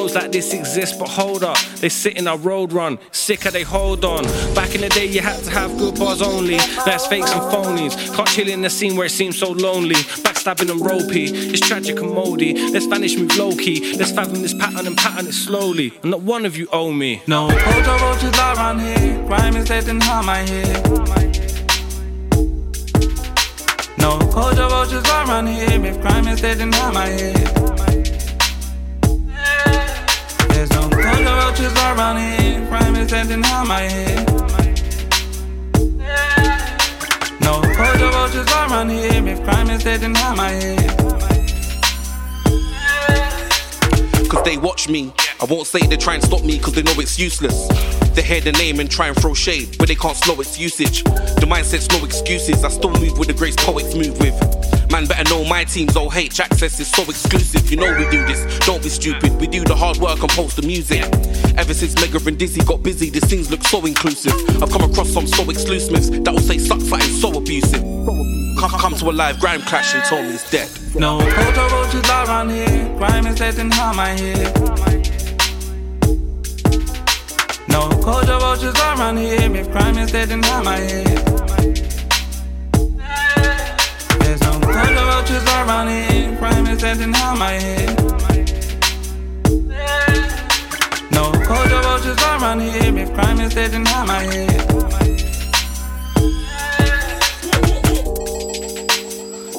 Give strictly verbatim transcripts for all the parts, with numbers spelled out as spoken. shows like this exist, but hold up, they sit in a road run, sicker they hold on. Back in the day you had to have good bars only, that's fakes and phonies, can't chill in the scene where it seems so lonely. Backstabbing and ropey, it's tragic and moldy, let's vanish move low-key, let's fathom this pattern and pattern it slowly, and not one of you owe me, no. Hold your road to lie round here, rhyme is dead and harm I hear. No, hold your roaches right round here. If crime is dead, then I'm my head. There's no hold your roaches right round here. If crime is dead, then I'm my head. No, hold your roaches right round here. If crime is dead, then I'm my head. Cause they watch me. I won't say they try and stop me cause they know it's useless. They hear the name and try and throw shade, but they can't slow its usage. The mindset's no excuses, I still move with the grace poets move with. Man better know my team's O H, access is so exclusive. You know we do this, don't be stupid. We do the hard work and post the music. Ever since Mega and Dizzy got busy, these things look so inclusive. I've come across some so exclusives that will say suck fight and so abusive. Can't come to a live grime clash and told me it's dead. No, hold the road to die round here. Grime is dead and harm I hear. No, hold your roaches right round here. If crime is dead, then I'm my head. There's no hold your roaches right round here. If crime is dead, then I'm my head. No, hold your roaches right round here. If crime is dead, then I'm my head.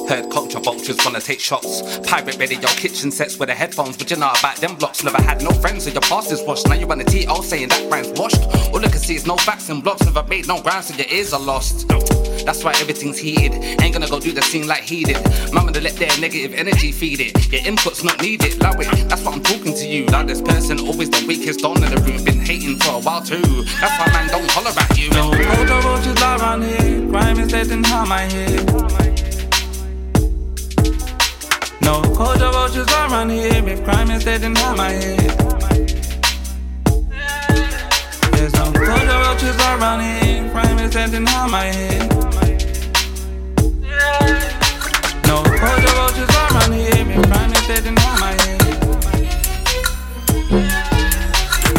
Heard culture vultures wanna take shots. Pirate radio kitchen sets with the headphones, but you know about them blocks. Never had no friends, so your past is washed. Now you run a T O saying that grind's washed. All I can see is no facts and blocks. Never made no ground, so your ears are lost. That's why everything's heated. Ain't gonna go do the scene like he did. Man gonna let their negative energy feed it. Your input's not needed, allow it. That's what I'm talking to you. Loudest person, always the weakest don in the room. Been hating for a while too. That's why man don't holler at you. No, hold the roaches lie round here. Grime is dead and harm I hear. No, hold your roaches right round here. If crime is dead, then I'm my head. There's no hold your roaches right round here. If crime is dead, then I'm my head. No, hold your roaches right round here. If crime is dead, then I'm my head.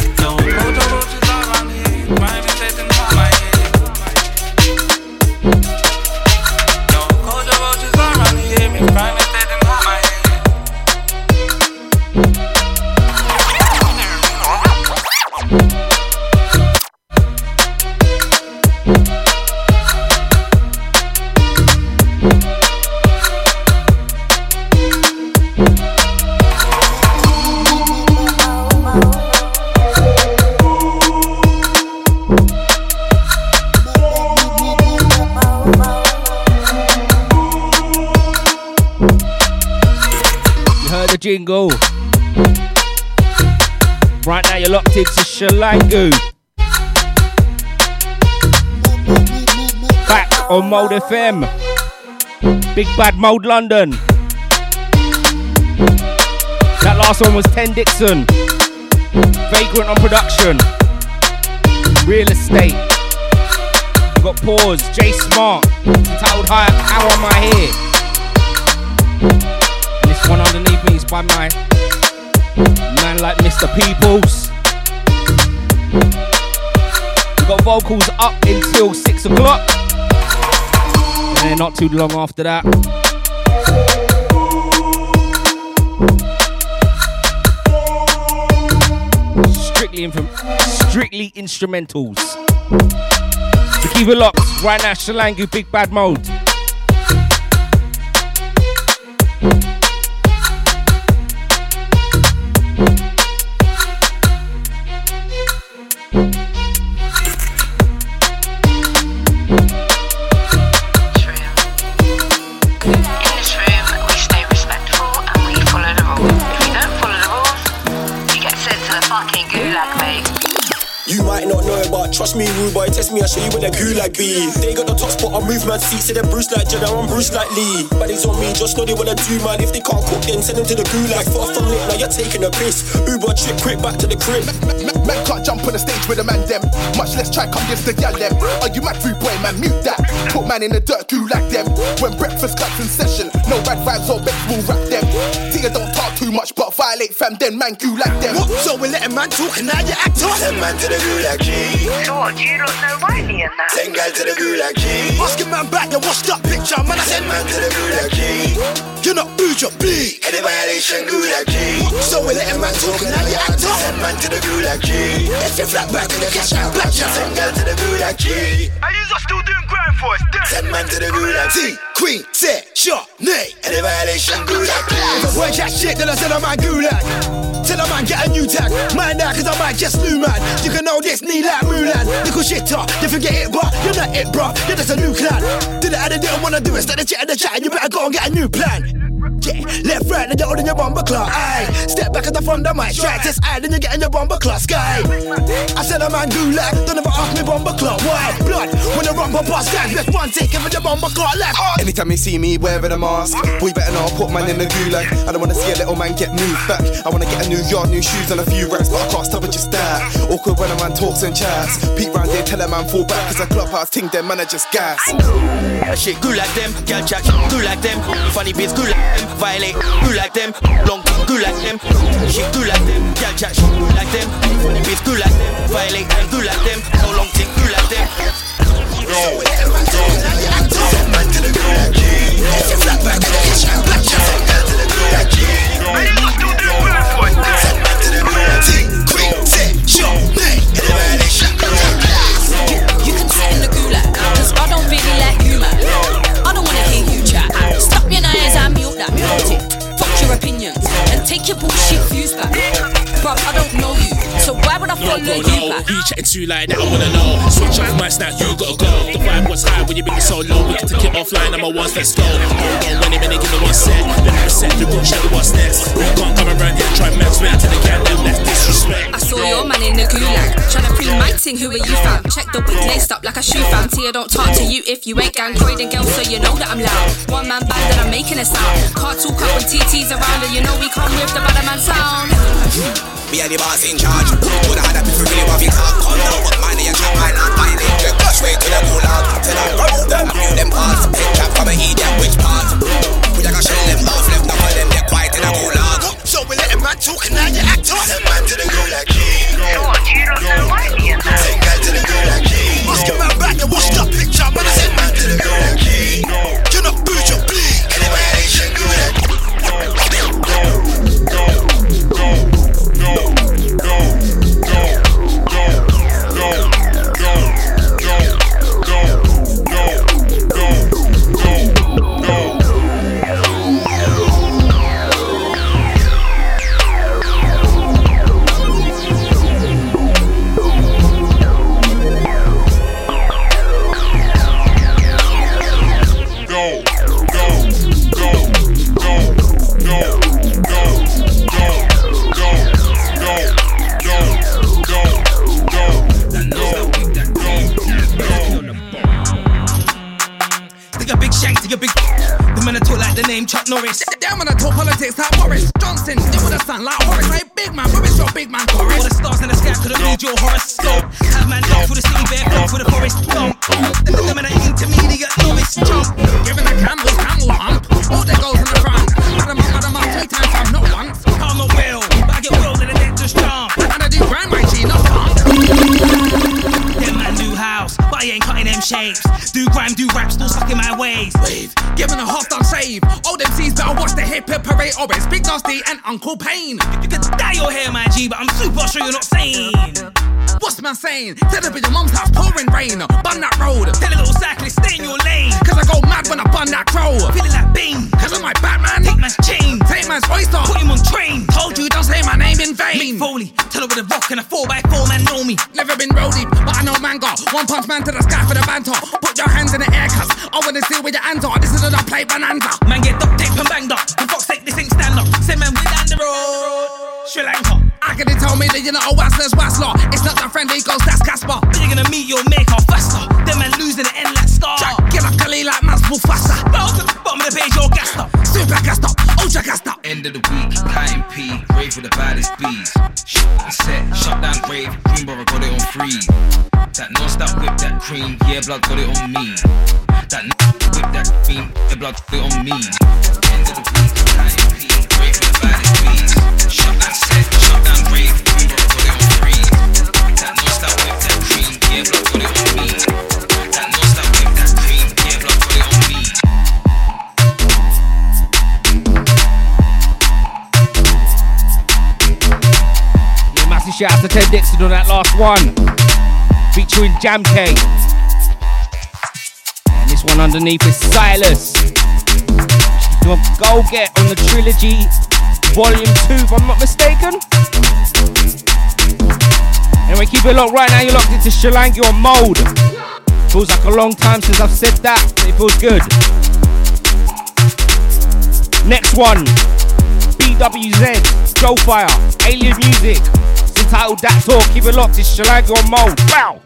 No, hold your roaches right round here. If crime is dead, then I'm my head. No, hold your roaches right round here. If crime is dead, then jingle. Right now you're locked into Shilangu. Back on Mold F M. Big Bad Mold London. That last one was Ten Dixon. Vagrant on production. Real Estate. We've got Pause, J Smart. Entitled High, How Am I Here? One underneath me is by my man like Mister Peoples. We've got vocals up until six o'clock. And then not too long after that. Strictly, inf- strictly instrumentals. So keep it locked. Right now, Shilangu, Big Bad Mold. You might not know it, but trust me, rude boy. Test me, I'll show you what the gulag be. They got the top spot, I move man seat. Say they're Bruce like Jedi, I'm Bruce like Lee. Buddies on me, just know they wanna do, man. If they can't cook, then send them to the gulag. Far from it, now you're taking a piss. Uber trip, quick back to the crib. Man can't jump on the stage with a man them. Much less try come against the gal them. Are you mad, rude boy, man? Mute that. Put man in the dirt, gulag them. When breakfast cuts in session, no bad vibes or bets will wrap them. Tia don't talk too much, but violate fam, then man gulag them. What? So we let a man talk and now you act on him, man. To the gulag G. George, you don't know why me and that. Send guys to the gulag G. Asking man back the washed up picture, man. I send man to the gulag G. You're not rude, you're bleak. Any violation, gulag G. So we let a man talk and now you act on. Send man to the gulag G. If you flat back in the cash out, black you. Send guys to the gulag G. And you are still doing grind for us, then. Send man to the gulag G. Queen, set, shot, nay. Any violation, gulag G. If I wear that shit, then I send a man gulag. Tell a man get a new tag. Mind that, cause I might just new man. You can know this knee like Mulan. Nickel shit up, you forget it, but you're not it, bruh. You're just a new clan. Did it and I didn't wanna do it. Start the chat and the chat, and you better go and get a new plan. Yeah, left, right, then you're holding your bomber claw. Aye, step back at the front of my track. This eye, then you're getting your bomber claw. Sky, I said a man gulag. Don't ever ask me bomber claw. Why? Blood, when the rumble pass guys, best one take over the bomber claw left. Anytime you see me wearing a mask, we better not put man in the gulag. I don't wanna see a little man get moved back. I wanna get a new yard, new shoes and a few racks, but I can't stop it just that. Awkward when a man talks and chats. Peep round there, tell a man fall back, cause I club house ting them, man I just gas. That shit gulag them, girl chat gulag them, funny bitch gulag them. Violate, good like them, long good like them, shit good like them, gal chat shit good like them, funny bitch good like them, violate and good like them, no long thing good like them. No, send man to the gulag G. Black back to the cash and black chat, send man to the gulag G. I didn't want to do that for it. Send man to the gulag G. Quick, set, show, play, and the violation gulag. You can sit in the gulag, cause I don't really like you, man. I don't wanna hear you chat. Stop your eyes, I'm mute that. Mute it. Fuck your opinions and take your bullshit views back. Bruv, I don't know you, so why would I follow no, no, you no. back? He chatting to you like that, I wanna know. Switch off my snack, you gotta go. The vibe was high when you been so low. We can take it offline, I'm a once, let's go. Hold on, when it minute, give me one set. Then I set the bullshit, what's next? We can't come around here, try mess with to the cat, then let's disrespect. I saw your man in the gulag, tryna prove my ting, who are you fam? Check the wig laced up like a shoe fam. Tia don't talk to you if you ain't gang Croydon girl, so you know that I'm loud. One man band that I'm making a sound. Can't talk up when T T's around, and you know we come with the bad man sound. Me and the boss in charge. Would I had that people really want me talk. Come down, put mine in your trap, mine not mine. The clutch way to the gulag. Tell them, remove them, move them parts. Pick up from a idiot, which part? We like a shell them off, left number them, they're quiet in the gulag. So we let a man talk, and now you act on. Send man to the gulag G. George, you don't know why me and that. Send guys to the gulag G. Ask him man back, you washed up picture, man. I send man to the gulag G. You're not boot, you're bleak. Anyway, they should do that. Chuck Norris, sit down when I talk politics like Boris Johnson, you wanna sound like Horace. Hey big man, where is your big man chorus? All the stars in the sky could've read your horoscope. Have man down for the sea, bare blow for the forest. Jump, the nigga man an intermediate novice. Jump, giving a camel, camel hump. All that goes in the front, madam up, madam up, three times I'm not once. I'm a will, but I get willed in the deck just jump. And I do grind my G, not punk. Them man do house, but I ain't cutting them shapes. Do grime, do rap, still stuck in my ways. Wave, giving a half done save. All them C's better watch the hip hip parade. Or it's Big Nasty and Uncle Payne. You can dye your hair, my G, but I'm super sure you're not sane. What's man saying? Tell the bitch your mum's house pouring rain. Bun that road. Tell a little cyclist stay in your lane. Cause I go mad when I bun that crow. Feeling like Bane. Cause I'm my Batman. Take man's chain. Take man's oyster. Put him on train. Told you don't say my name in vain. Me Foley. Tell her with a rock and a four by four man know me. Never been roadie, but I know man got one punch man to the sky for the banter. Put your hands in the air cuz I wanna see where your hands are. This is not a play bonanza. Man get duct tape and banged up. For fuck's sake this ain't stand up. Say man we're down the road. Shilangu. I could have told me that you know oh, Wassler's Wassler. It's not the friend he goes, that's Casper. You're gonna meet your make her faster. Them man losing the end like star. Jack, get like Kali like man's faster. Bow to the bottom of the page, you're gassed up. Super gassed up, ultra gassed up. End of the week, time P, rave with the baddest beats. Shit, set, shut down rave, Greenborough got it on free. That non-stop whip, that cream, yeah, blood got it on me. That n*** whip, that cream, yeah, blood got it on me. End of the week, time P, rave with the baddest beats. Shut down set, shut down rave, Greenborough got it on free. That non-stop whip, that cream, yeah, blood got it on me. That non-stop whip, that cream, yeah, blood got it on me. Yeah, massive shout out to Ted Dixon on that last one. Featuring Jam K. And this one underneath is Silas. Go get on the Trilogy Volume two, if I'm not mistaken. Anyway, keep it locked right now. You're locked into Shilangu on Mold. Feels like a long time since I've said that, but it feels good. Next one, B W Z, Joe Fire, Alien Music. Titled That Talk, keep it locked, it's Shilangu on Mold. Wow!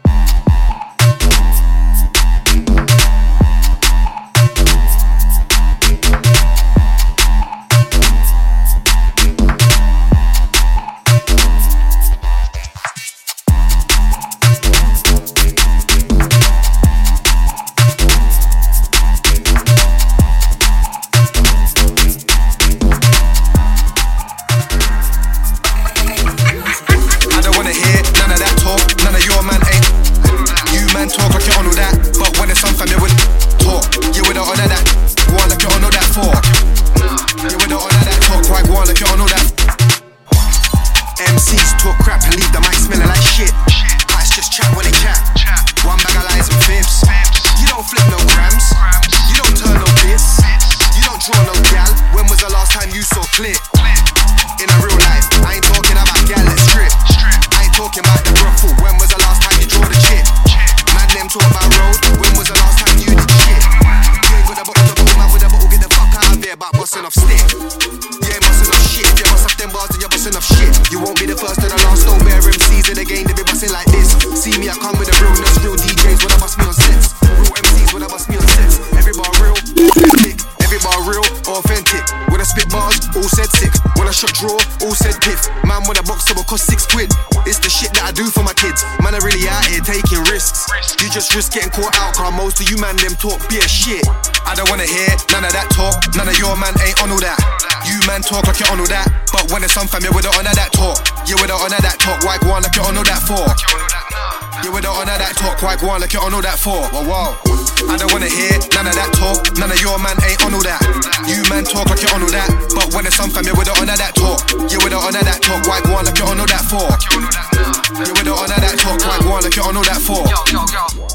Just getting caught out, car most of you man them talk be a shit. I don't wanna hear none of that talk. None of your man ain't on all that. You man talk like you're on all that, but when it's on fam, yeah, we don't honor that talk. Yeah, we don't honor that talk. Why go on like you're on all that for? Yeah, we don't honor that talk. Why go on like you're on all that for? Wow, wow. I don't wanna hear none of that talk. None of your man ain't on all that. You man talk like you're on all that, but when it's on fam, yeah, we don't honor that talk. Yeah, we don't honor that talk. Why go on like you're on all that for? Yeah, we don't honor that talk. Why go on like you're on all that for?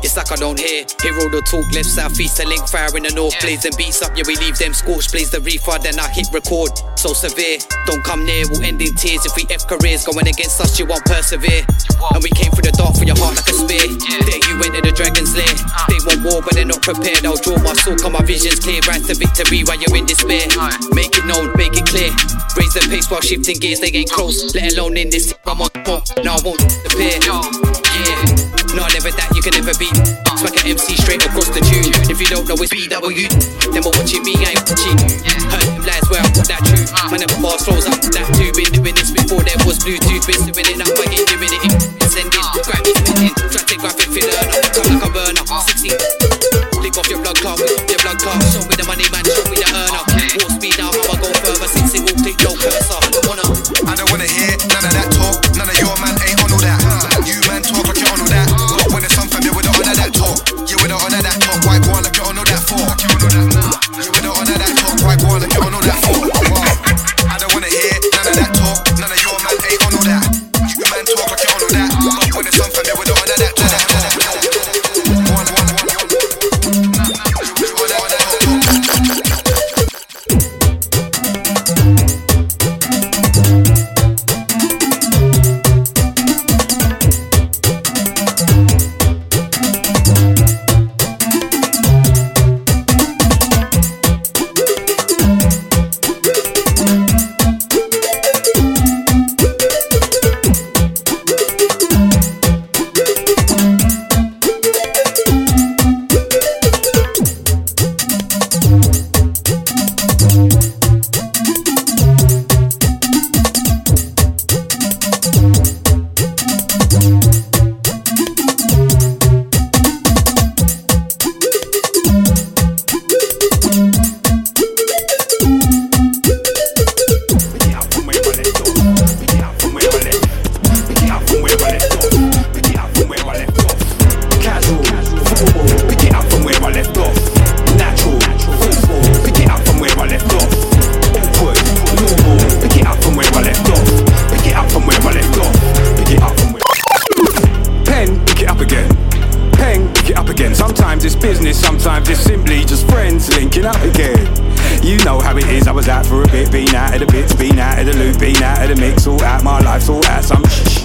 It's like I don't hear, hear all the talk, left, south, east, a link, fire in the north, yeah. Plays them beats up, yeah we leave them scorched, plays the reefer, then I hit record, so severe, don't come near, we'll end in tears, if we F careers, going against us, you won't persevere, and we came through the dark for your heart like a spear, yeah. There you enter the dragon's lair, uh. They want war but they're not prepared, I'll draw my sword, cause my vision's clear, right to victory while you're in despair, uh. Make it known, make it clear, raise the pace while shifting gears, they ain't close, let alone in this, I'm on the point, now I won't disappear, yeah. No, never that, you can never beat. It's like an M C straight across the tune. If you don't know it's B W, then we're watching me, I ain't watching. Heard them lies where I put that truth. Man, never fast flows up that too. Been doing this before there was Bluetooth. Been doing it up, I ain't doing it. It's ending, grab me spinning. Tractic graphic filler, come like a burner. sixteen Lick off your blood clot, lick off your blood clot. Show me the money, man, show me the earner. More speed now, how I go further. Since it will click, no cursor. I don't wanna, I don't wanna hear none of that talk. None of your man ain't on all that. You man talk like you're on all that. Yeah, we don't honor that talk, why go on like you don't know that for? Yeah, we don't honor that talk, why go on like you don't know that for? Wow. I don't wanna hear none of that talk, none of your man ain't on all that. You man talk like you don't know that. it up again. You know how it is, I was out for a bit, been out of the bits, been out of the loop, been out of the mix, all out my life, all out some shh.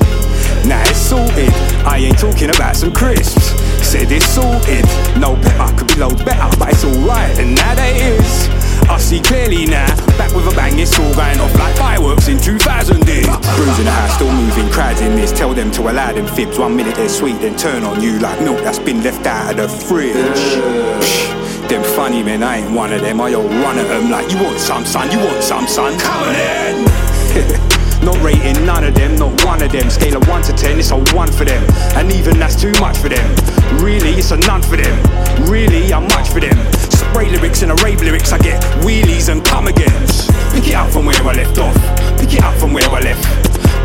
Now it's sorted, I ain't talking about some crisps. Said it's sorted, no pepper, could be loads better, but it's alright, and now that it is. I see clearly now, back with a bang, it's all going off like fireworks in two thousand did. Bruising the house, still moving, crowds in this, tell them to allow them fibs. One minute they're sweet, then turn on you like milk that's been left out of the fridge. Psh, them funny men, I ain't one of them, I'll run at them like, you want some son, you want some son, come on in! Not rating none of them, not one of them. Scale of one to ten, it's a one for them. And even that's too much for them. Really, it's a none for them. Really, I'm much for them. Spray lyrics and a rave lyrics, I get wheelies and come agains. Pick it up from where I left off. Pick it up from where I left.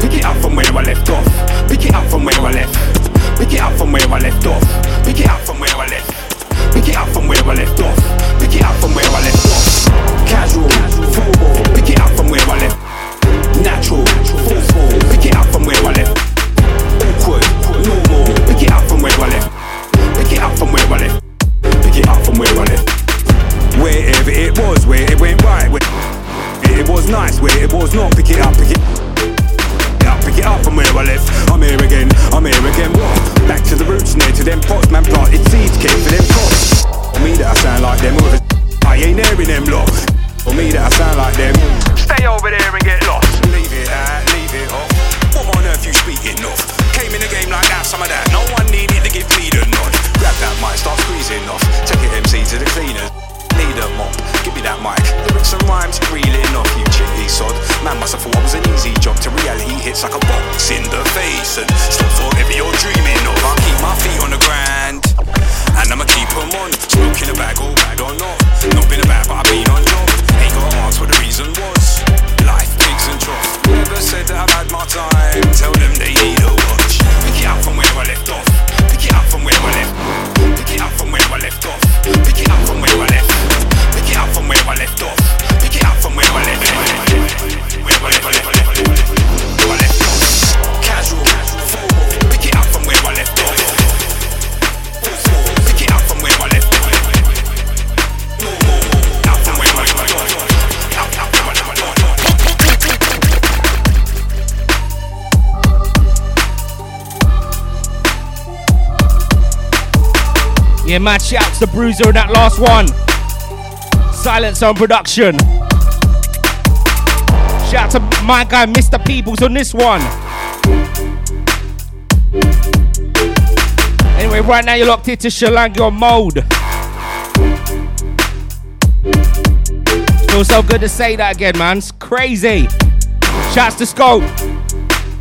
Pick it up from where I left off. Pick it up from where I left. Pick it up from where I left off. Pick it up from where I left. Pick it up from where I left off. Pick it up from where I left off. Casual, football. Pick it up from where I left off. Natural, forceful, pick it up from where I left. Awkward, normal, pick it up from where I left. Pick it up from where I left. Pick it up from where I left. Wherever it was, where it went right, where it was nice, where it was not, pick it up, pick it up, pick it up from where I left. I'm here again, I'm here again, what? Back to the roots, near to them pots, man planted seeds, came for them pots. Me that I sound like them, I ain't airing them lot. Or me that I sound like them. Stay over there and get lost. Leave it out, leave it off. What on earth you speaking of? Came in the game like that, some of that. No one needed to give bleeding on. Grab that mic, start squeezing off. Take it M C to the cleaners. Need a mop, give me that mic. Lyrics and rhymes reeling off, you chitty sod. Man must have thought it was an easy job. To reality hits like a box in the face. And stop forever you're dreaming of. I'll keep my feet on the ground, and I'ma keep them on. Smoking a bag, all bad or not. Not been a bad, but I've been on job. Ain't gotta ask what the reason was. Life, pigs and troughs. Never said that I've had my time. Tell them they need a watch. Pick it up from where I left off. Pick it up from where I left. Pick it up from where I left off. Pick it up from where I left. Pick it up from where I left off. Pick it up from where I left. Where I left, where I left, where I left off. Casual, formal. Pick it up from where I left off. Pick it up from where I left off. Yeah, mad shouts to Bruiser in that last one. Silent Zone production. Shout to my guy Mister Peoples on this one. Anyway, right now you're locked into Shilangu on Mold. Feels so good to say that again, man. It's crazy. Shouts to Scope,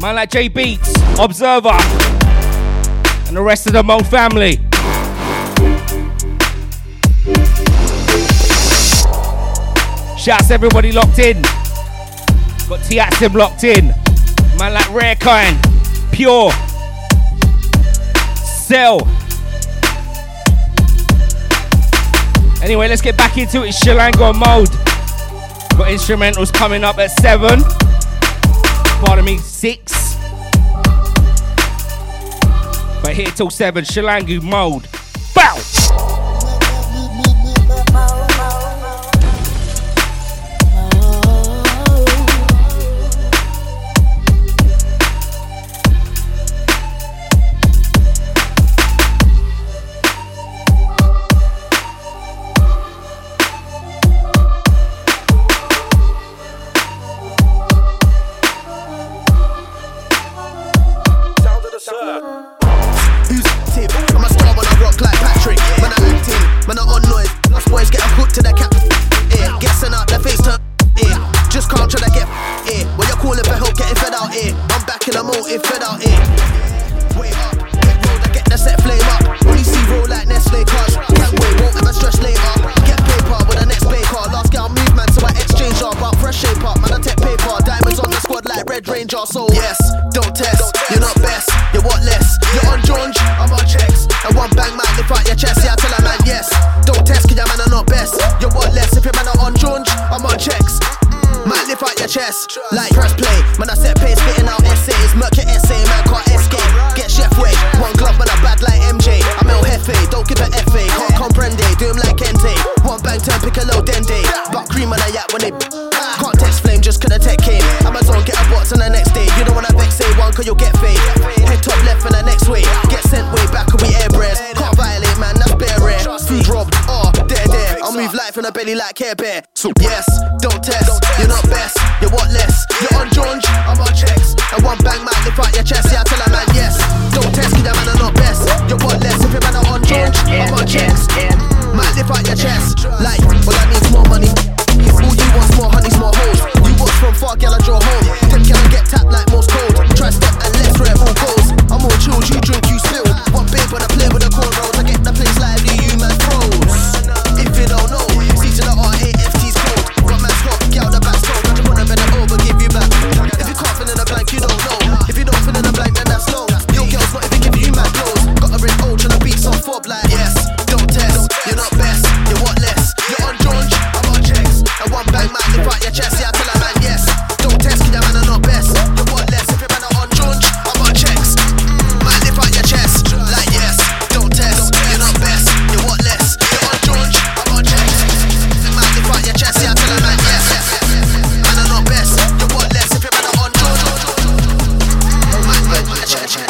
Man Like J Beats, Observer, and the rest of the Mode family. Shouts everybody locked in. Got T-Axim locked in. Man Like Rare Kind, Pure, Sell. Anyway, let's get back into it. Shilangu Mode. Got instrumentals coming up at seven. Pardon me, six. But here till seven, Shilangu Mode. Bow! Pick a down, cause you'll get fake. Head top left and the next way. Get sent way back and we air bears. Can't violate, man, that's bare rare. Food robbed, ah, oh, there, there. I'll move light from the belly like Care Bear. So yes, don't test, you're not best, you're what less. You're on George, I'm on checks. And one bang might lift out your chest. Yeah, I tell a man yes. Don't test, cause that man are not best. You're what less, if your man are on George, I'm on checks. Might lift out your chest. Like, well that means more money. All you want's more honey's more hoes. You watch from far, girl, I draw home. Then can I get tapped like most cold. Try step and let's rare all goals. I'm all chilled, you drink, you spill. One babe when I play with the cornrows. I get the place lively, you man froze. If you don't know, see to the R A F T's cold. Got man Scope, get out the back stone. I just wanna bend it over, give you back. If you can't fill in a blank, you don't know. If you don't fill in a blank, then that's low. Yo girls, not even giving you mad blows. Got a red old, tryna beat some fob like yes. Don't test, you're not best, you want less. You're on George, I'm on checks. And one bang might lift out your chest, yeah, I tell a man yes. Don't test, cause that man are not best. You want less, if your man are on George, I'm on checks. Might lift out your chest, like yes. Don't test, you're not best, you want less. You're on George, I'm on checks. Might lift out your chest, yeah, I tell a man yes. Man are not best, you want less, if your man are on George. Might lift out your chest.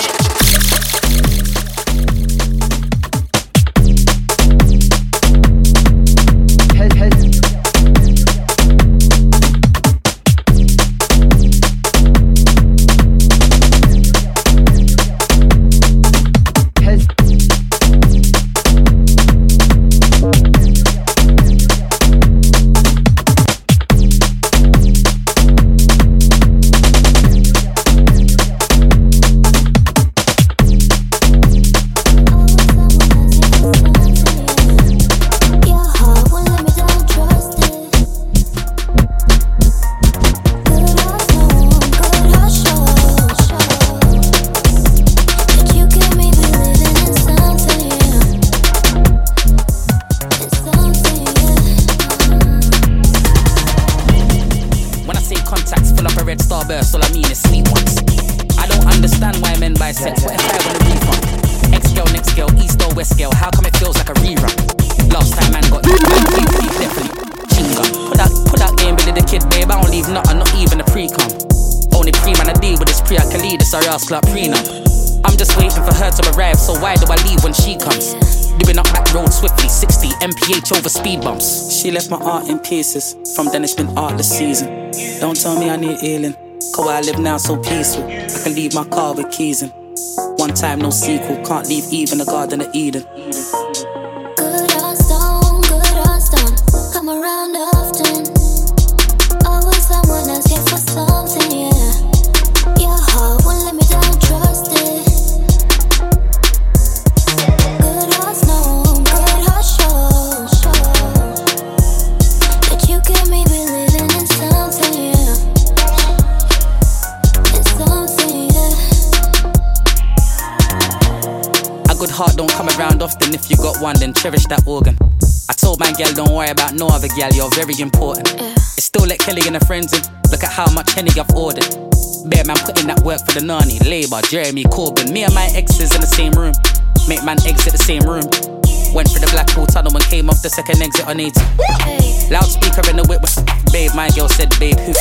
She left my art in pieces. From then it's been artless season. Don't tell me I need healing, cause where I live now so peaceful. I can leave my car with keys in. One time no sequel. Can't leave even the Garden of Eden. Often if you got one, then cherish that organ. I told my gal, don't worry about no other gal, you're very important. Yeah. It's still like Kelly and her friends in. Look at how much Henny I've ordered. Bear man putting that work for the nanny. Labour, Jeremy Corbyn. Me and my exes in the same room. Make man exit the same room. Went through the Blackpool tunnel and came off the second exit on eighty. Hey. Loudspeaker in the whip. Babe, my girl said, babe, who?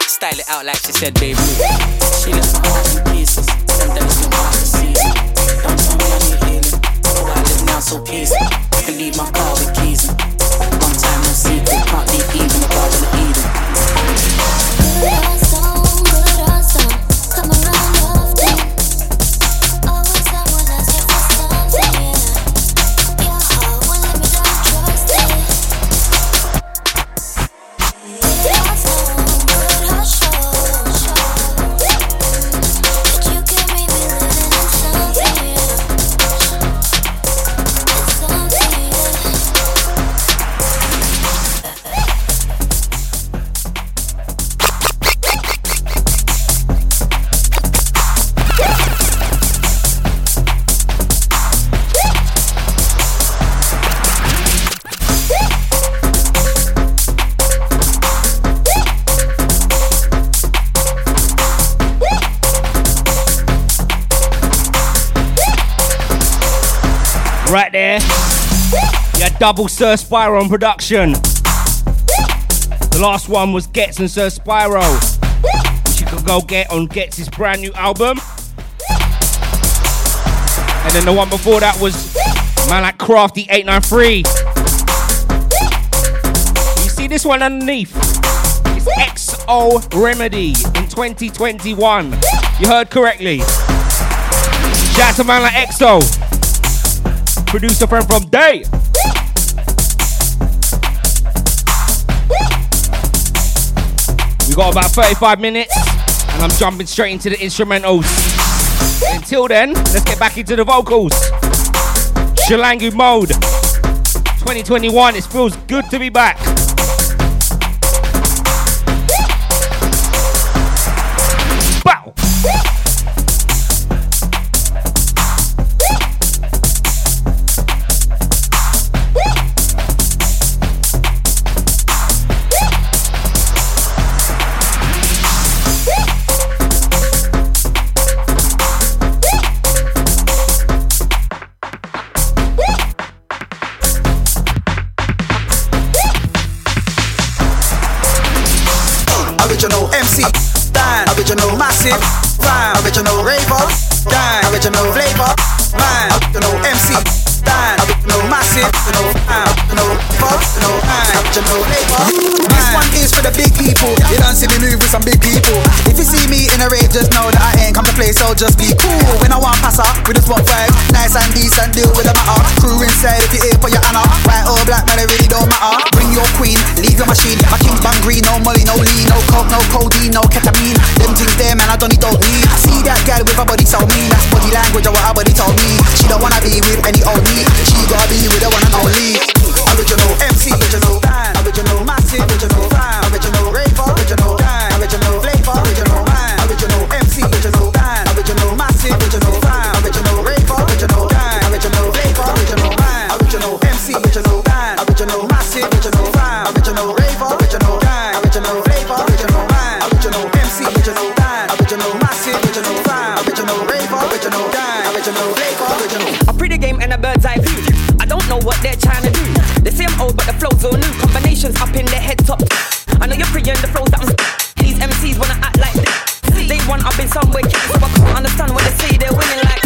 Style it out like she said, babe, who? She left my heart in pieces. Sometimes you want to see it. Don't tell me I need healing, oh I live now so peaceful. I can leave my car with keys in. One time no secret, can't leave even the Garden of Eden. Good old song, good old song, come around often. Always someone else here for something, yeah. Your heart won't let me down, trust it. Good old song, good old show, that you can make me living in something. Right there, yeah, double Sir Spyro on production. The last one was Getz and Sir Spyro. You should go to go get on Getz's brand new album. And then the one before that was Man Like Crafty eight nine three. You see this one underneath? It's X O Remedy in twenty twenty-one. You heard correctly. Shout out to Man Like X O, producer friend from Day. We got about thirty-five minutes, and I'm jumping straight into the instrumentals. Until then, let's get back into the vocals. Shilangu Mode twenty twenty-one. It feels good to be back. So just be cool when I want pass up with a spot vibe, nice and decent, deal with the matter. Crew inside if you're here for your honor. White or black man, it really don't matter. Bring your queen, leave your machine. My king's bang green, no molly, no lean, no coke, no codeine, no ketamine. Them things there, man, I don't need, don't need. See that girl with her body so mean, that's body language or what her body told me. She don't wanna be with any old me. She gotta be with the one and only. Original M C, original band, original massive, original fan, original raver, original guy, original flavor, original man, original M C, original. Original fan, original raver, original guy, original flavor, original man, original M C, original band, original massive, original fan, original raver, original guy, original flavor, original man, original M C, original band, original massive, original fan, original raver, original guy, original flavor, original. I pretty game and a bird's eye view. I don't know what they're trying to do. They say I'm old, but the flow's all new. Combinations up in their head top. I know you're pretty and the flow's that I'm. These M Cs wanna act like this. They want up in some way, so I can't understand what they say they're winning like.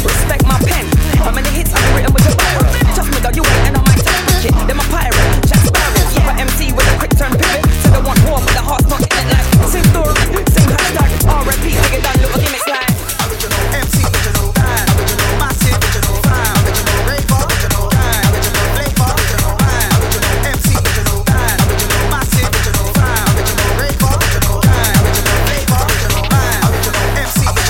Respect my pen, how many hits I've written with the viral. Trust me dog, you ain't and I might take it. They're my pirate, Jack Sparrow. Yeah, but M C with a quick turn pivot. So they want war, but the heart's not in it like. Same story, same hashtag, R I P, nigga done little gimmicks like. Original M C, original band, original massive, original fan, original raver, original guy, original flavor, original man, original M C, original band, original massive, original fan, original raver, original guy, original. I'm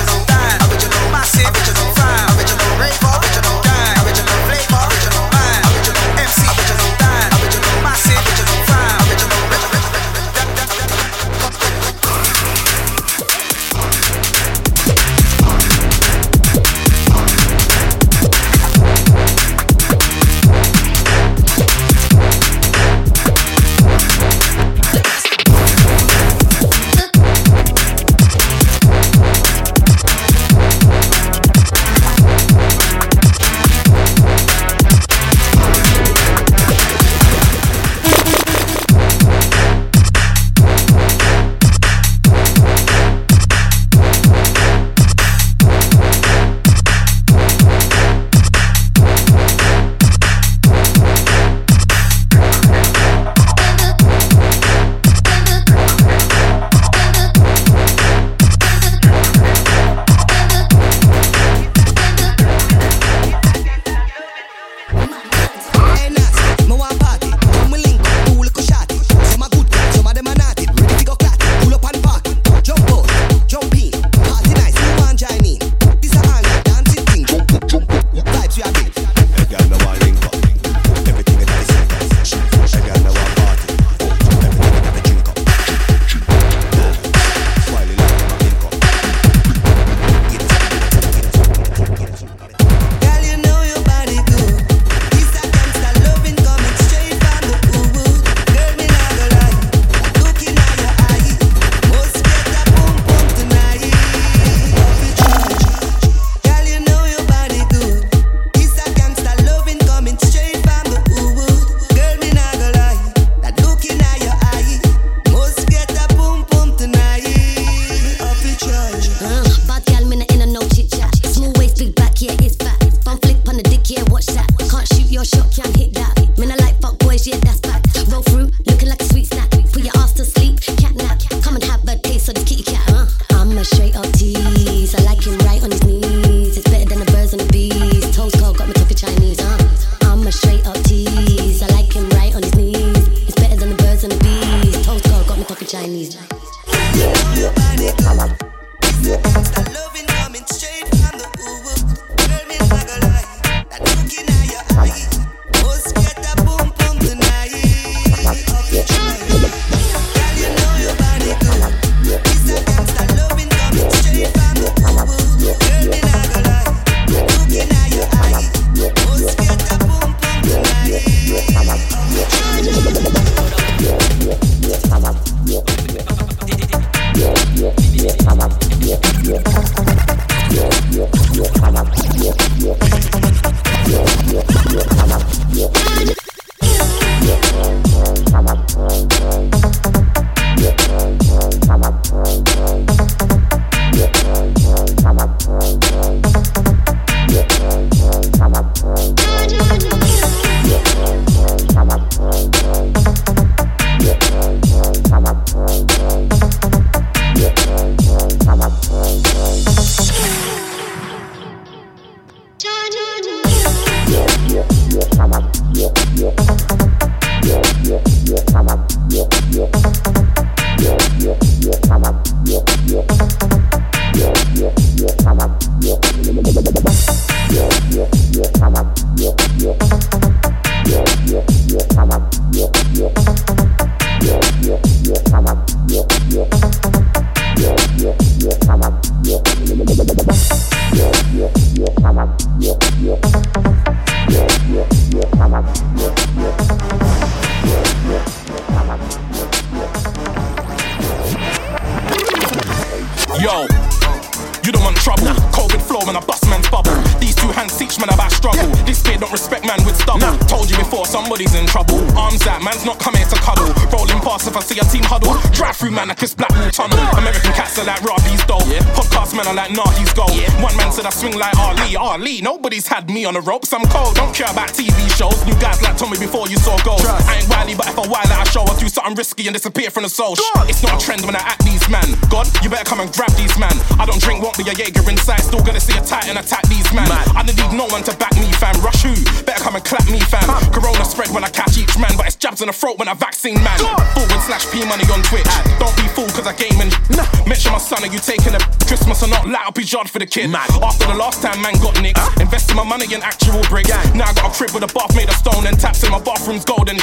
you don't want trouble. Nah. Covid flow man, I bust man's bubble. Nah. These two hands teach man about struggle. Yeah. This kid don't respect man with stubble. Nah. Told you before, somebody's in trouble. Arms out, man's not coming to cuddle. Rolling past if I see a team huddle. Drive through man, I kiss Blackwall Tunnel. American cats are like Robbie's dope. Yeah. Podcast men are like Nardi's gold. Yeah. One man said I swing like Ali, Ali. Nobody's had me on the ropes. I'm cold. Don't care about T V shows. You guys like Tommy before you saw goals. Trust. I ain't wily, but if I wile out a show, I'll do something risky and disappear from the soul. It's not a trend when I act these man. God, you better come and grab these man. I don't drink, won't be a Jaeger inside. Still gonna see a Titan attack these man. man. I don't need no one to back me, fam. Rush who? Better come and clap me, fam. Huh. Corona spread when I catch each man, but it's jabs in the throat when I vaccine man. God. Forward slash P money on Twitch. Ad. Don't be fooled cause I game and nah. Mention my son, are you taking a Christmas or not? Light up his yard for the kid. Man. After the last time man got nicked, huh? Invested my money in actual bricks. Yeah. Now I got a crib with a bath made of stone and taps in my bathroom's golden.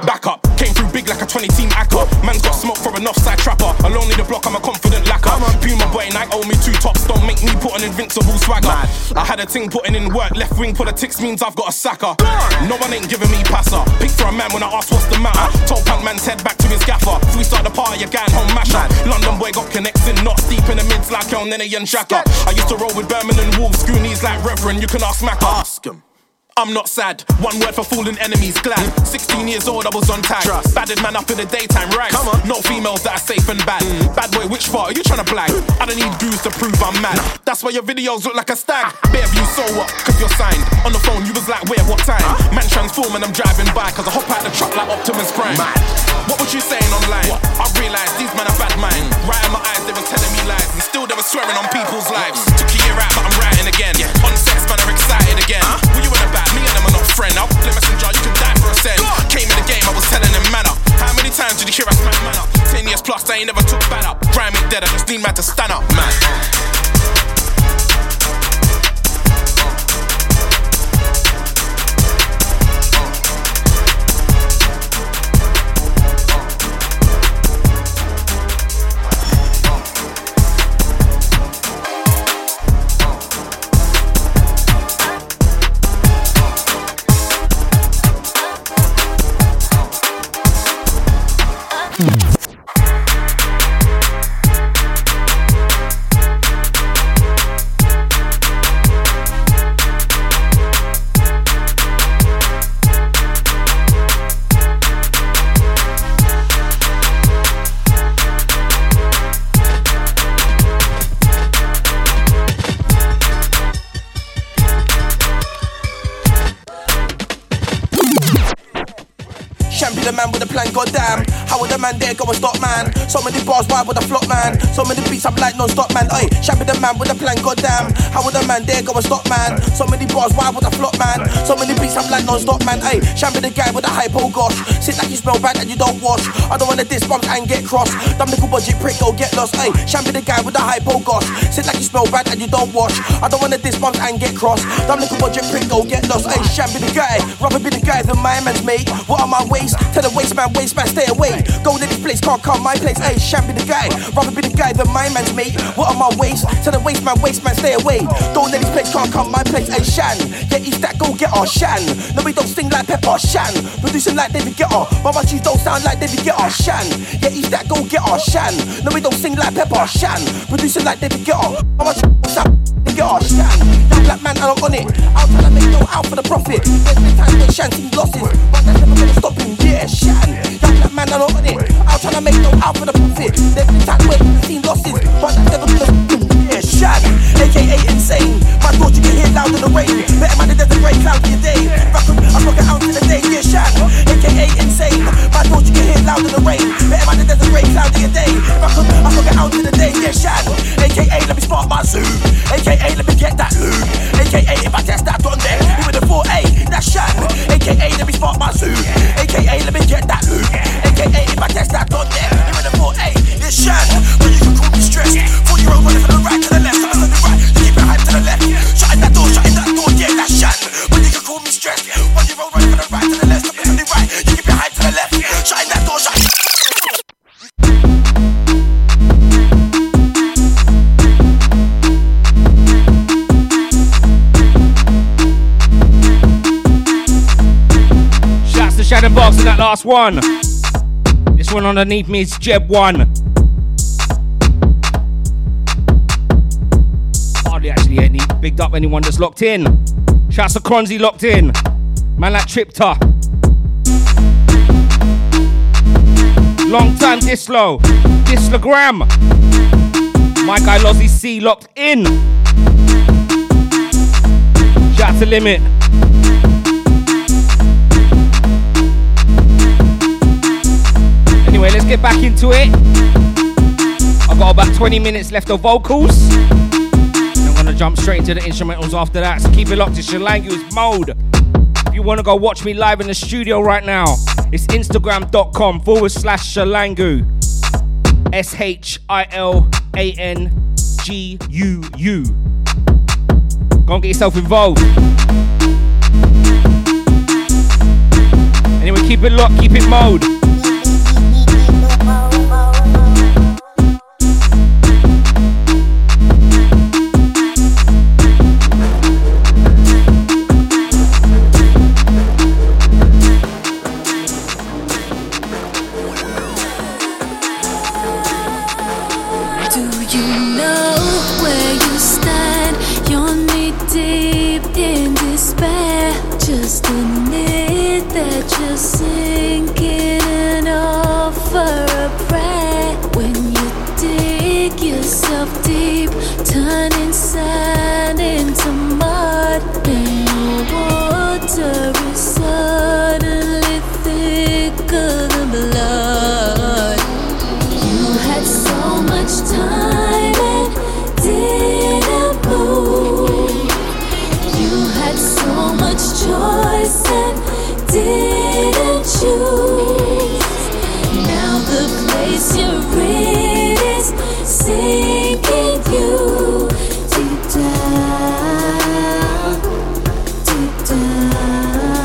Back up, came through big like a twenty team acca. Man's got smoke for an offside trapper. Alone in the block, I'm a confident lacker. Puma boy, Nike owe me two tops. Don't make me put an invincible swagger. Man. I had a ting putting in work. Left wing politics means I've got a sacker. No one ain't giving me passer. Pick for a man when I ask what's the matter. Told punk man's head back to his gaffer. Free start the party, again, home masher. London boy got connects in knots. Deep in the mids like El Nene and Shaka. I used to roll with Birmingham Wolves. Goonies like Reverend, you can ask Macker. Ask him. I'm not sad, one word for fooling enemies, glad. sixteen years old, I was on tag. Trust. Badded man up in the daytime, right? Come on. No females that are safe and bad. Mm. Bad boy, which part are you trying to blag? I don't need goose to prove I'm mad. Nah. That's why your videos look like a stag. Bare view, so what? Cause you're signed. On the phone, you was like, where, what time? Huh? Man transform and I'm driving by, cause I hop out the truck like Optimus Prime. Mad. What was you saying online? What? I realised these men are bad mind. Right in my eyes, they were telling me lies. And still they were swearing on people's lives. Took a year out, but I'm writing again. Yeah. On sex, man, I'm excited again. Huh? Were you in a bad? Me and them are not friend. I'll play messenger, you can die for a cent. Came in the game, I was telling them man up. How many times did you hear us man man up? Ten years plus, I ain't never took bad up. Grind me dead, I just need man to stand up, man. Goddamn, how would the man there go and stop man? So many bars, why would I flop man? So many beats I'm like non-stop man. Oi, shout me the man with a plan, goddamn. How would the man there go and stop man? So many bars, why would I flop man? So many beats I'm like non-stop man. Oi, shout me the guy with a hypo gosh. Sit like you smell bad and you don't wash. I don't wanna diss bumps and get cross. Dumb little budget prick, go get lost. Oi, shout me the guy with a hypo gosh. Sit like you smell bad and you don't wash. I don't wanna diss bumps and get cross. Dumb little budget prick, go get lost. Oi, shout me the guy. Rather be the guy than my man's mate. What are my waist? Tell the waist man. Waste man, stay away. Go to this place, can't come my place. Hey, shan't be the guy. Rather be the guy than my man's mate. What are my waist? Tell the waste man, waste man, stay away. Go to this place, can't come my place. Hey, shan. Yeah, eat that, go get our shan. No, we don't sing like Pepper, shan. Producing like David Guetta. But my cheese don't sound like David Guetta, shan. Yeah, eat that, go get our shan. No, we don't sing like Pepper, shan. Producing like David Guetta. But my cheese don't sound like David Guetta, shan. That black man, I'm not on it. I'll try to make no out for the profit. There's been times when shan seen losses. But that's never gonna stop him, yeah, shan. Young black man, I know on it. I'll try to make no out for the profit. There's been times where you've seen losses, but that's never gonna yeah, shag, A K A insane. My thoughts you can hear loud in the rain. Better man, there's a grey cloud in your day. Rock I rock it out in the day. Yeah, shag, A K A insane. My thoughts you can hear loud in the rain. Better man, there's a grey cloud in your day. Rock I rock it out in the day. Yeah, shag, A K A let me spark my zoom. A K A let me get that loot. A K A if I guess that on there, even the four A, that's shag. A K A let me spark my zoom. A K A let me get that loot. A K A if I guess that on there, even the four A, it's shag. But you can call me stressed. Four-year-old running for the right. To the left, to the right, you keep your hand to the left. Shutting that door, shutting that door, yeah, that's shut. But you can call me stressed. One year old running from the right to the left, to the right, you keep your hand to the left. Shutting that door, shutting that door. Shouts to Shadow Box in that last one. This one underneath me is Jeb one. hardly actually any. Bigged up anyone that's locked in. Shouts to Cronzy locked in. Man like Tripta. Long time Dislo. Dislogram. My guy Lozzy C locked in. Shout to Limit. Anyway, let's get back into it. I've got about twenty minutes left of vocals. I'm gonna jump straight into the instrumentals after that. So keep it locked to Shilangu's Mold. If you wanna go watch me live in the studio right now, it's Instagram.com forward slash Shilangu. S H I L A N G U U. Go and get yourself involved. Anyway, keep it locked, keep it mold. Down, deep down.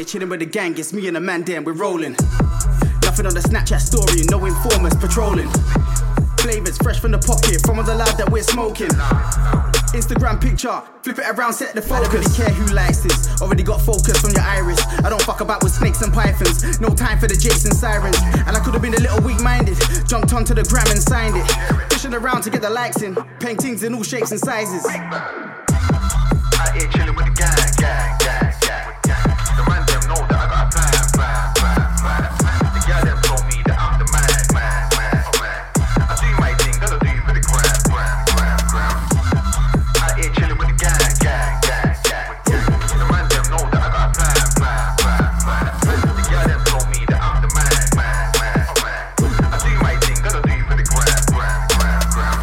here chilling with the gang. It's me and the man then, we're rolling. Nothing on the Snapchat story, no informers patrolling. Flavors fresh from the pocket, from all the lab that we're smoking. Instagram picture, flip it around, set the focus. I don't really care who likes this, already got focus from your iris. I don't fuck about with snakes and pythons, no time for the jakes and sirens. And I could have been a little weak-minded, jumped onto the gram and signed it. Fishing around to get the likes in, paintings in all shapes and sizes. I ain't chilling with the gang, gang, gang, gang, gang. The man them know that I got a plan, plan, plan, plan, plan. The guy them told me that I'm the man, man, man, man. I do my thing, gotta do for the gram, gram, gram, gram. I ain't chilling with the gang, gang, gang, gang, gang. The man them know that I got a plan, plan, plan, plan, plan. The guy them told me that I'm the man, man, man, man. I do my thing, gotta do for the gram, gram, gram, gram.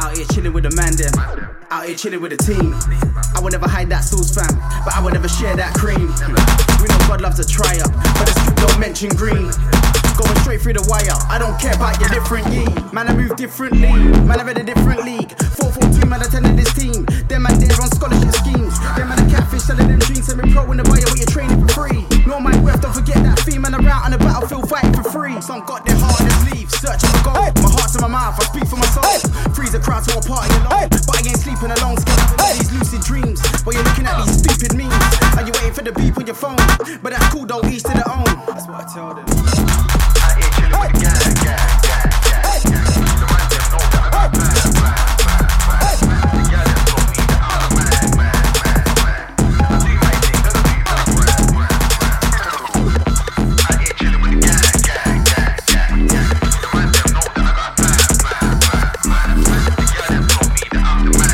Out here chilling with the man them. Out here chilling with the team. I would never hide that sauce, fam, but I would never share that cream. We know God loves a try-up, but the script don't mention green. Going straight through the wire, I don't care about your different ye. Man, I move differently, man, I read a different league. four four two, man, I tended this team. Them man, they're on scholarship schemes. Them man, a catfish, selling them dreams. Selling pro in the wire, with your training for free. No, my worth, don't forget that theme. Man, I'm out on the battlefield, fighting for free. Some got their heart and leave, searching for gold. My heart's in my mouth, I speak for my soul. Freeze the crowd to a party alone, but I ain't sleeping alone. These lucid dreams, but you're looking at these stupid memes. Are you waiting for the beep on your phone? But that's cool though, each to their own. That's what I tell them. I ain't chilling with the gang, gang, gang, gang, gang. The man them know that I got plan, plan, plan, plan, plan. The guy them told me that I'm a man, man, man, man. I do my thing, gotta do my plan, plan, plan. I ain't chilling with the gang, gang, gang, gang, gang. The man them know that I got plan, plan, plan, plan, plan. The guy them told me that I'm the man.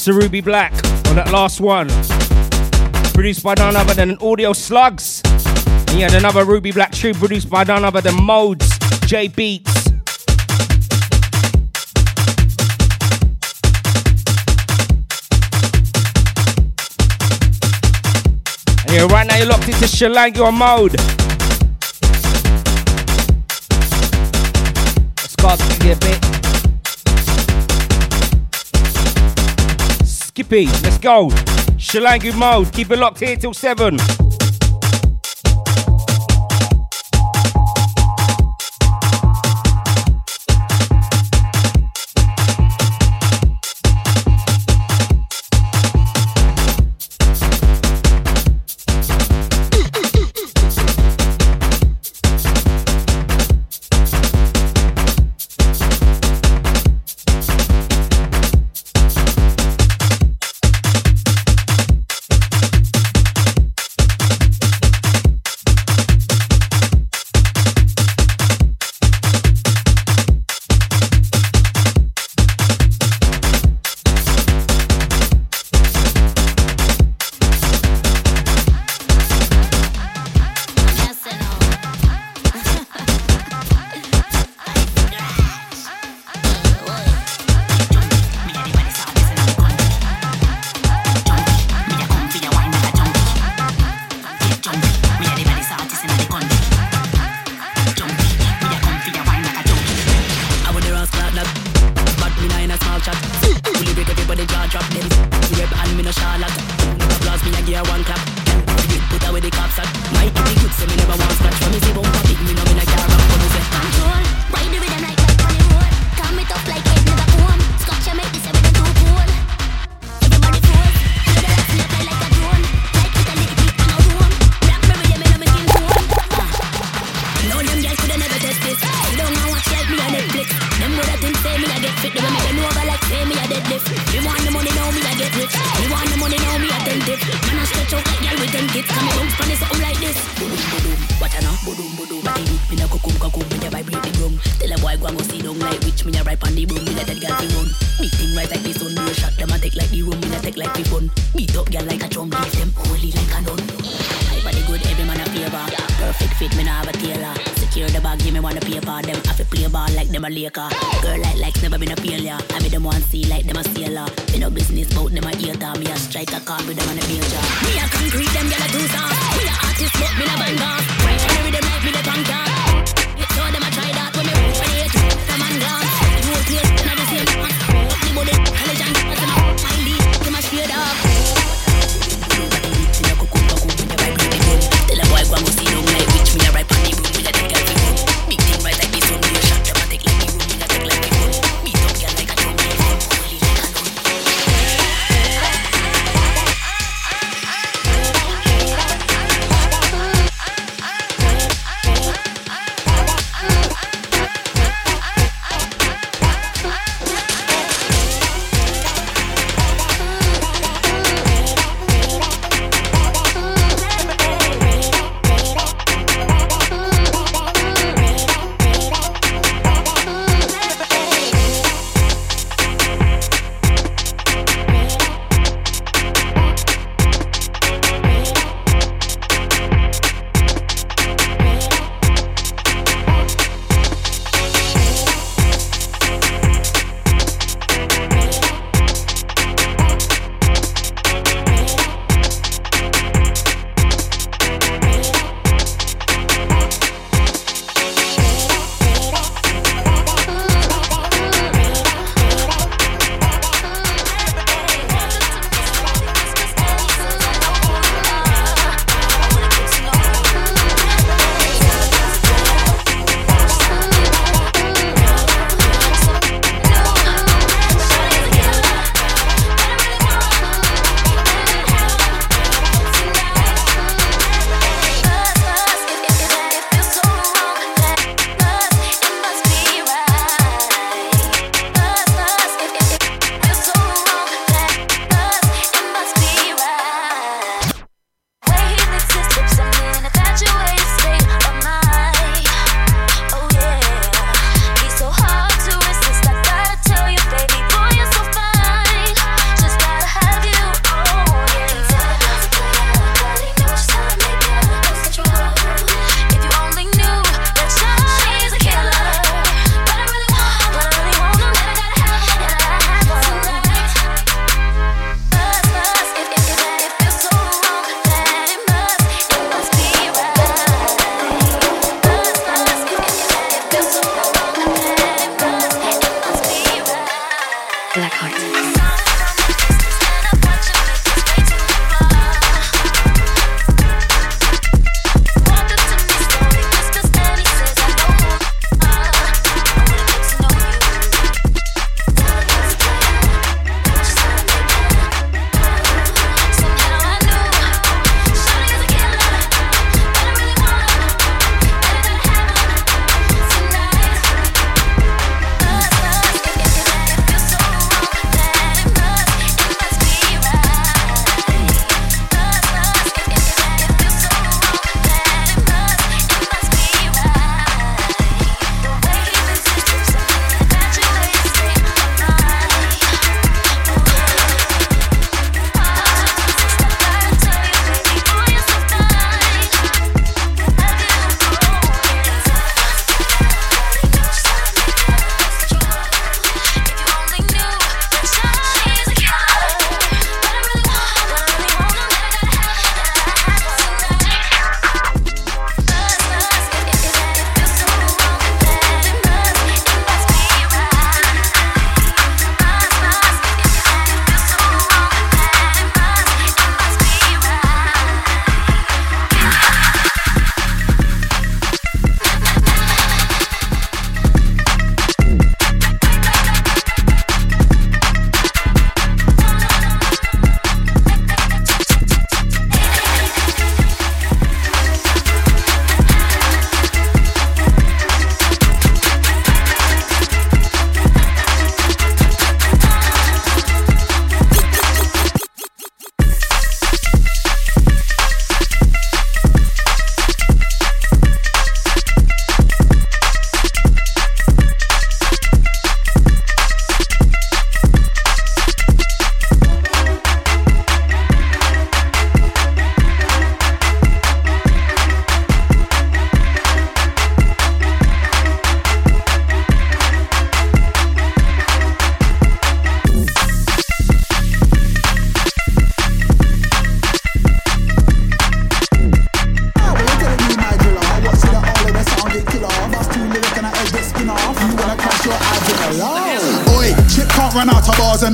Shouts to Ruby Black on that last one. Produced by none other than Audio Slugs. And he had another Ruby Black tune produced by none other than Modes J Beats. And yeah, right now you're locked into Shilangu on Mode. Let's go up to you a bit. Skippy, let's go. Shilangu Mode, keep it locked here till seven.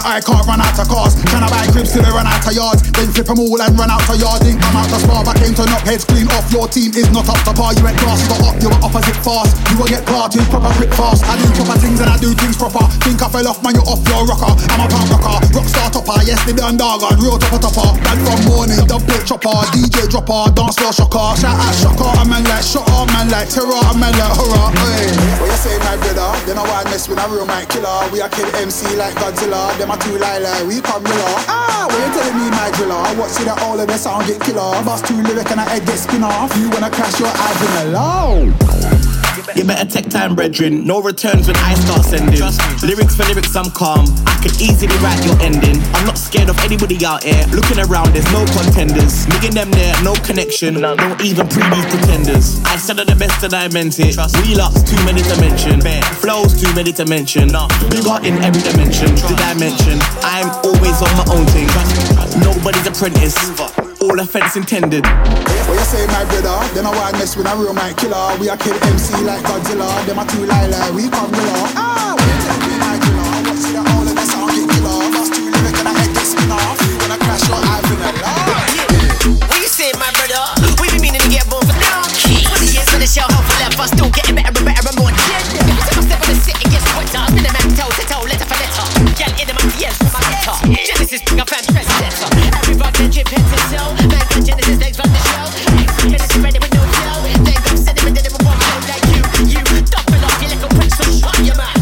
I can't run out of cars. Tryna buy cribs till they run out of yards. Then flip them all and run out of yard. Didn't come out the spar, but came to knock heads clean off. Your team is not up to par. You ain't class, you got up, you were opposite fast. You will get parties, proper quick fast. I do proper things and I do things proper. Think I fell off, man, you're off your rocker. I'm a pound rocker, rockstar topper. Yes, they done doggard, real topper topper. Bad from morning, dub plate chopper. D J dropper, dance floor shocker. Shout out shocker, a man like shocker, a man like terror, a man like horror. Hey, what you say, my brother? You know why I mess with a real mic killer. We a kid M C like Godzilla. Them a two lie like we come Miller. Ah, what you telling me, my driller? What's it that all of the sound get killer? Bust two lyric and a head get skin off. You wanna crash your eyes in the low. You better take time, brethren. No returns when I start sending. Lyrics for lyrics, I'm calm. I can easily write your ending. I'm not scared of anybody out here. Looking around, there's no contenders. Nigga them there, no connection. Don't even pre these pretenders. I said it the best that I meant it. Wheel ups, too many to mention. Flows, too many to mention. Bigger in every dimension. Did I mention? I'm always on my own thing. Nobody's apprentice. All offense intended. What you say, my brother? Then I wanna mess with a real mic killer. We a kid M C like Godzilla. Them a two lie like we come Miller. Ah, we take me like killer. What's the all of the sound get killer? Lost two lyrics and I head get spin off. You wanna crash your eyes in the law. What you say, my brother? We been meaning to get born for now. Twenty years on the show, how for left, but still getting better and better and more. Every time I step on the set, it gets wetter. I've been a man toe to toe, letter for letter. Girl in the man, yes, my letter. Genesis, bring a fan dress letter. Everybody drip head to toe. Man, got Genesis legs from the show. Genesis ready with no dough. They go send him and then it will walk out like you. You double off your little prick, so shut your mouth.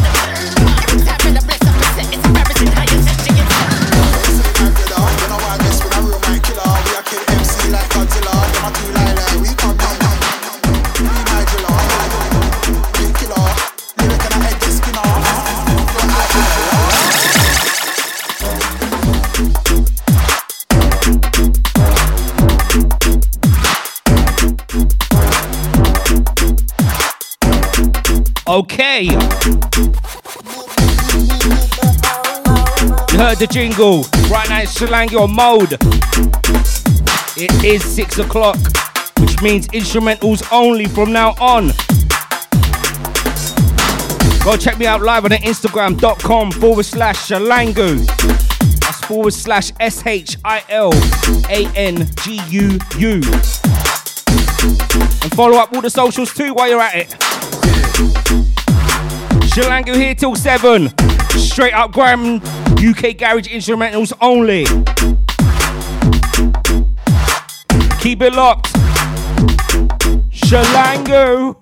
Every time when I bless up a set, it's embarrassing how you're touching your toe. You know why I mess with a real man killer. We a kid M C like Godzilla. Them a two lie like we come down. Okay. You heard the jingle. Right now it's Shilangu on Mold. It is six o'clock, which means instrumentals only from now on. Go check me out live on the Instagram.com forward slash Shilangu. That's forward slash S H I L A N G U U. And follow up all the socials too while you're at it. Shilangu here till seven. Straight up grime, U K garage instrumentals only. Keep it locked. Shilangu.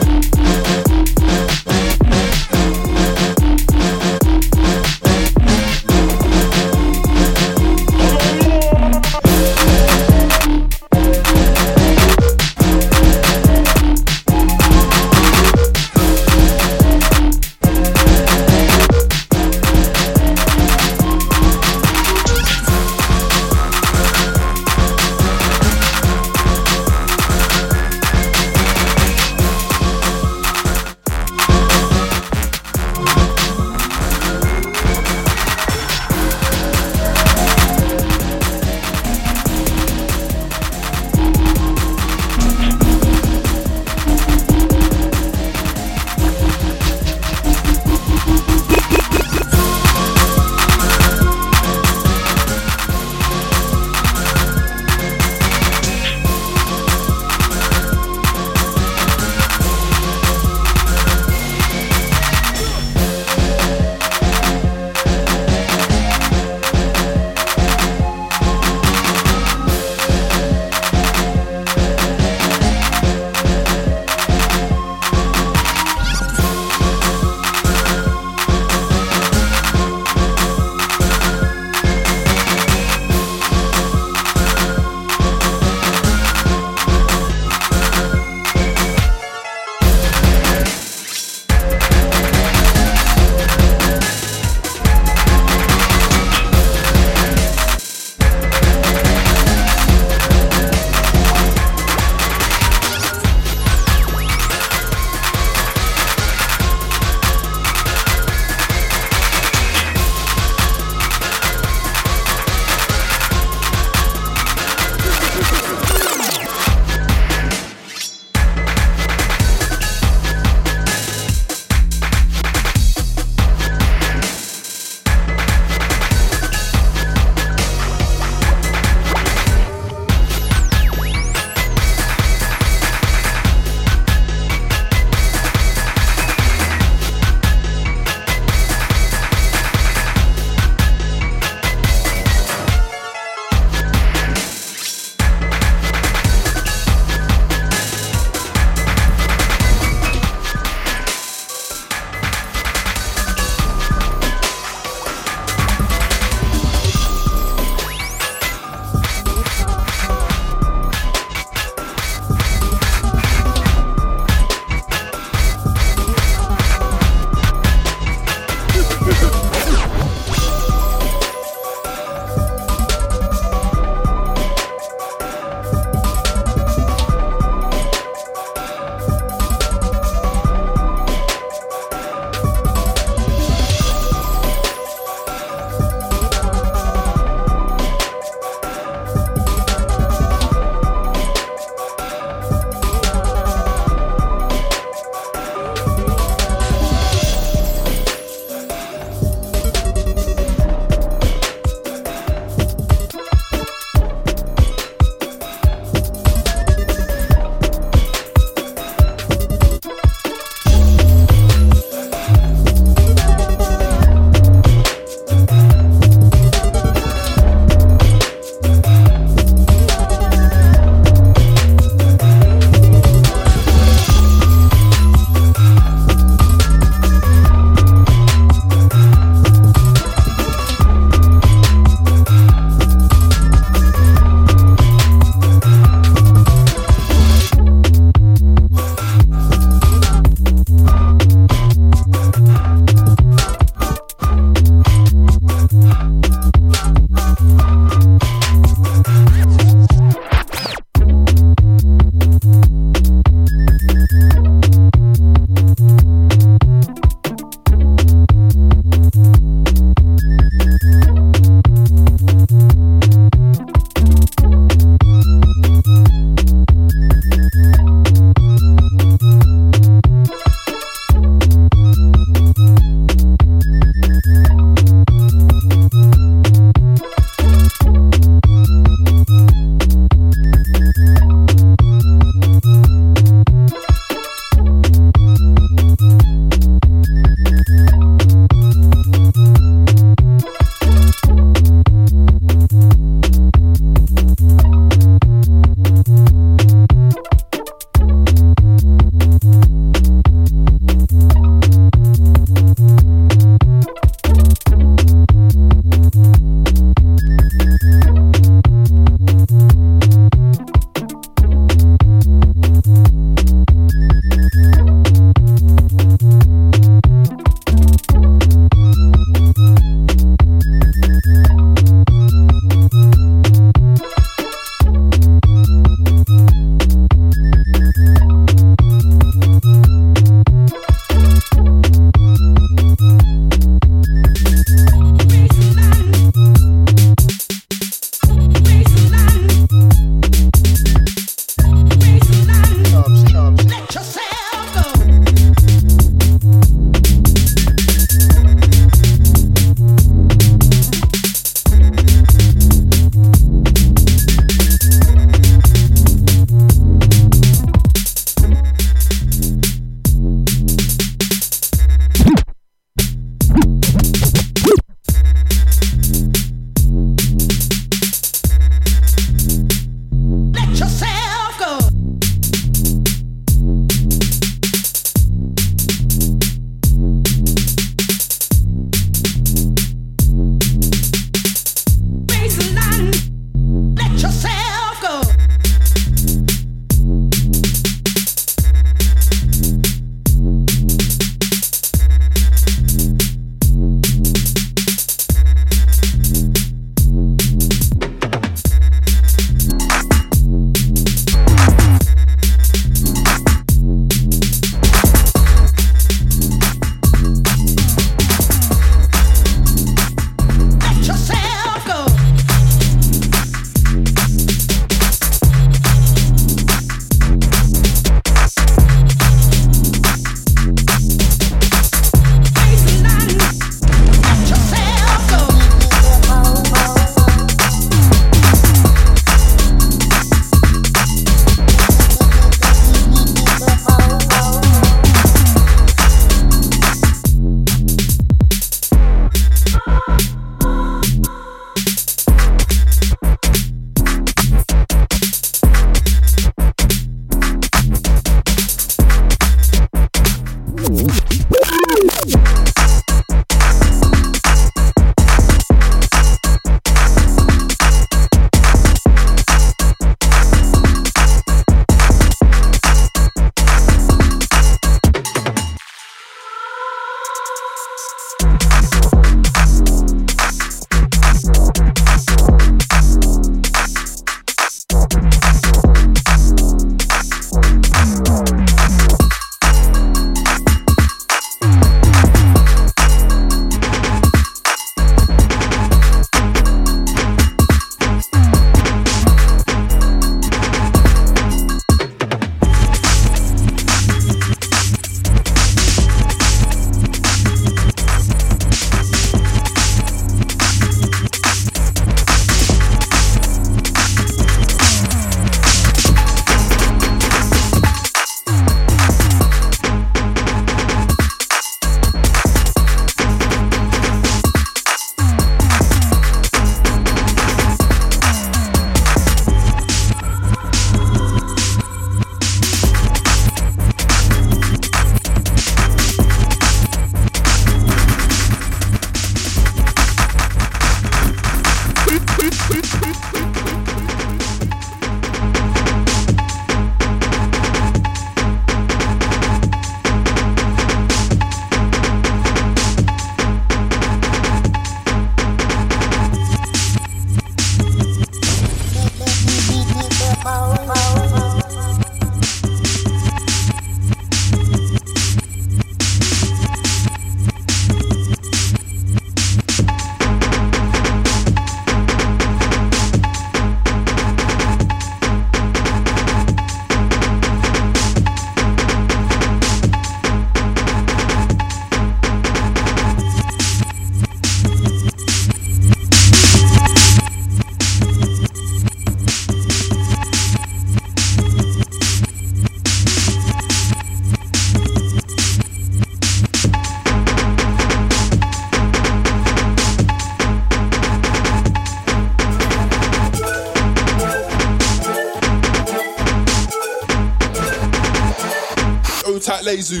tight lazy.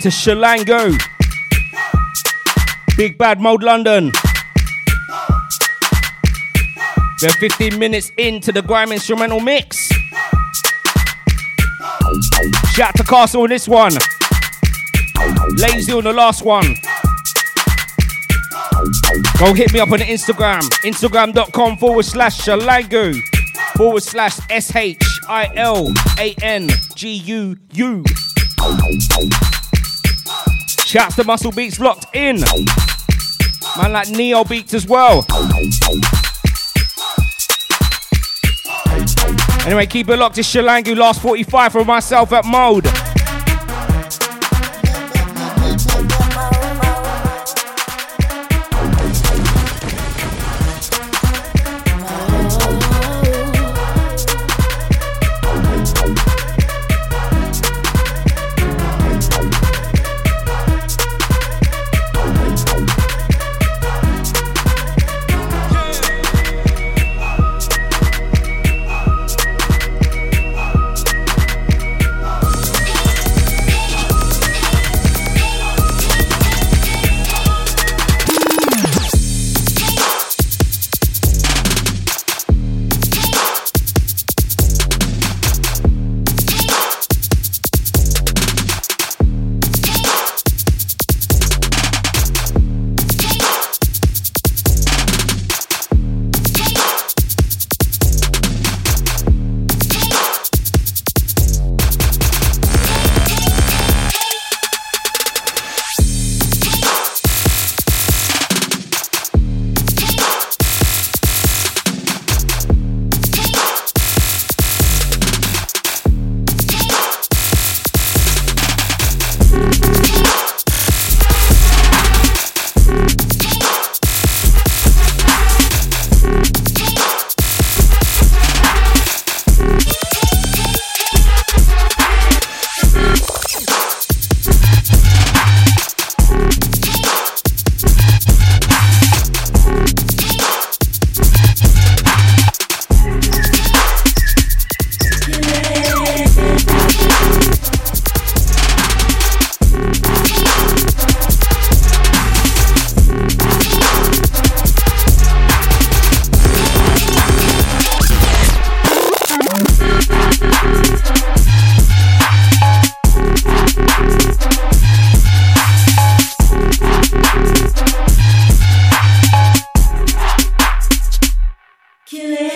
To Shilangu, Big Bad Mold London. We're fifteen minutes into the grime instrumental mix. Shout to Castle on this one, Lazy on the last one. Go hit me up on the Instagram, Instagram.com forward slash Shilangu forward slash S H I L A N G U U. Shouts to Muscle Beats locked in. Man like Neo Beats as well. Anyway, keep it locked. It's Shilangu, last forty-five for myself at Mode. Kill it.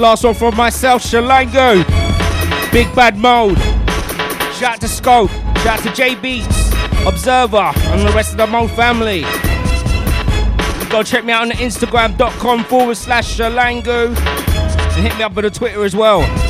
the last one from myself, Shilangu. Big Bad Mold. Shout out to Scope. Shout out to J Beats, Observer, and the rest of the Mold family. You gotta check me out on the Instagram dot com forward slash Shilangu. And hit me up on the Twitter as well.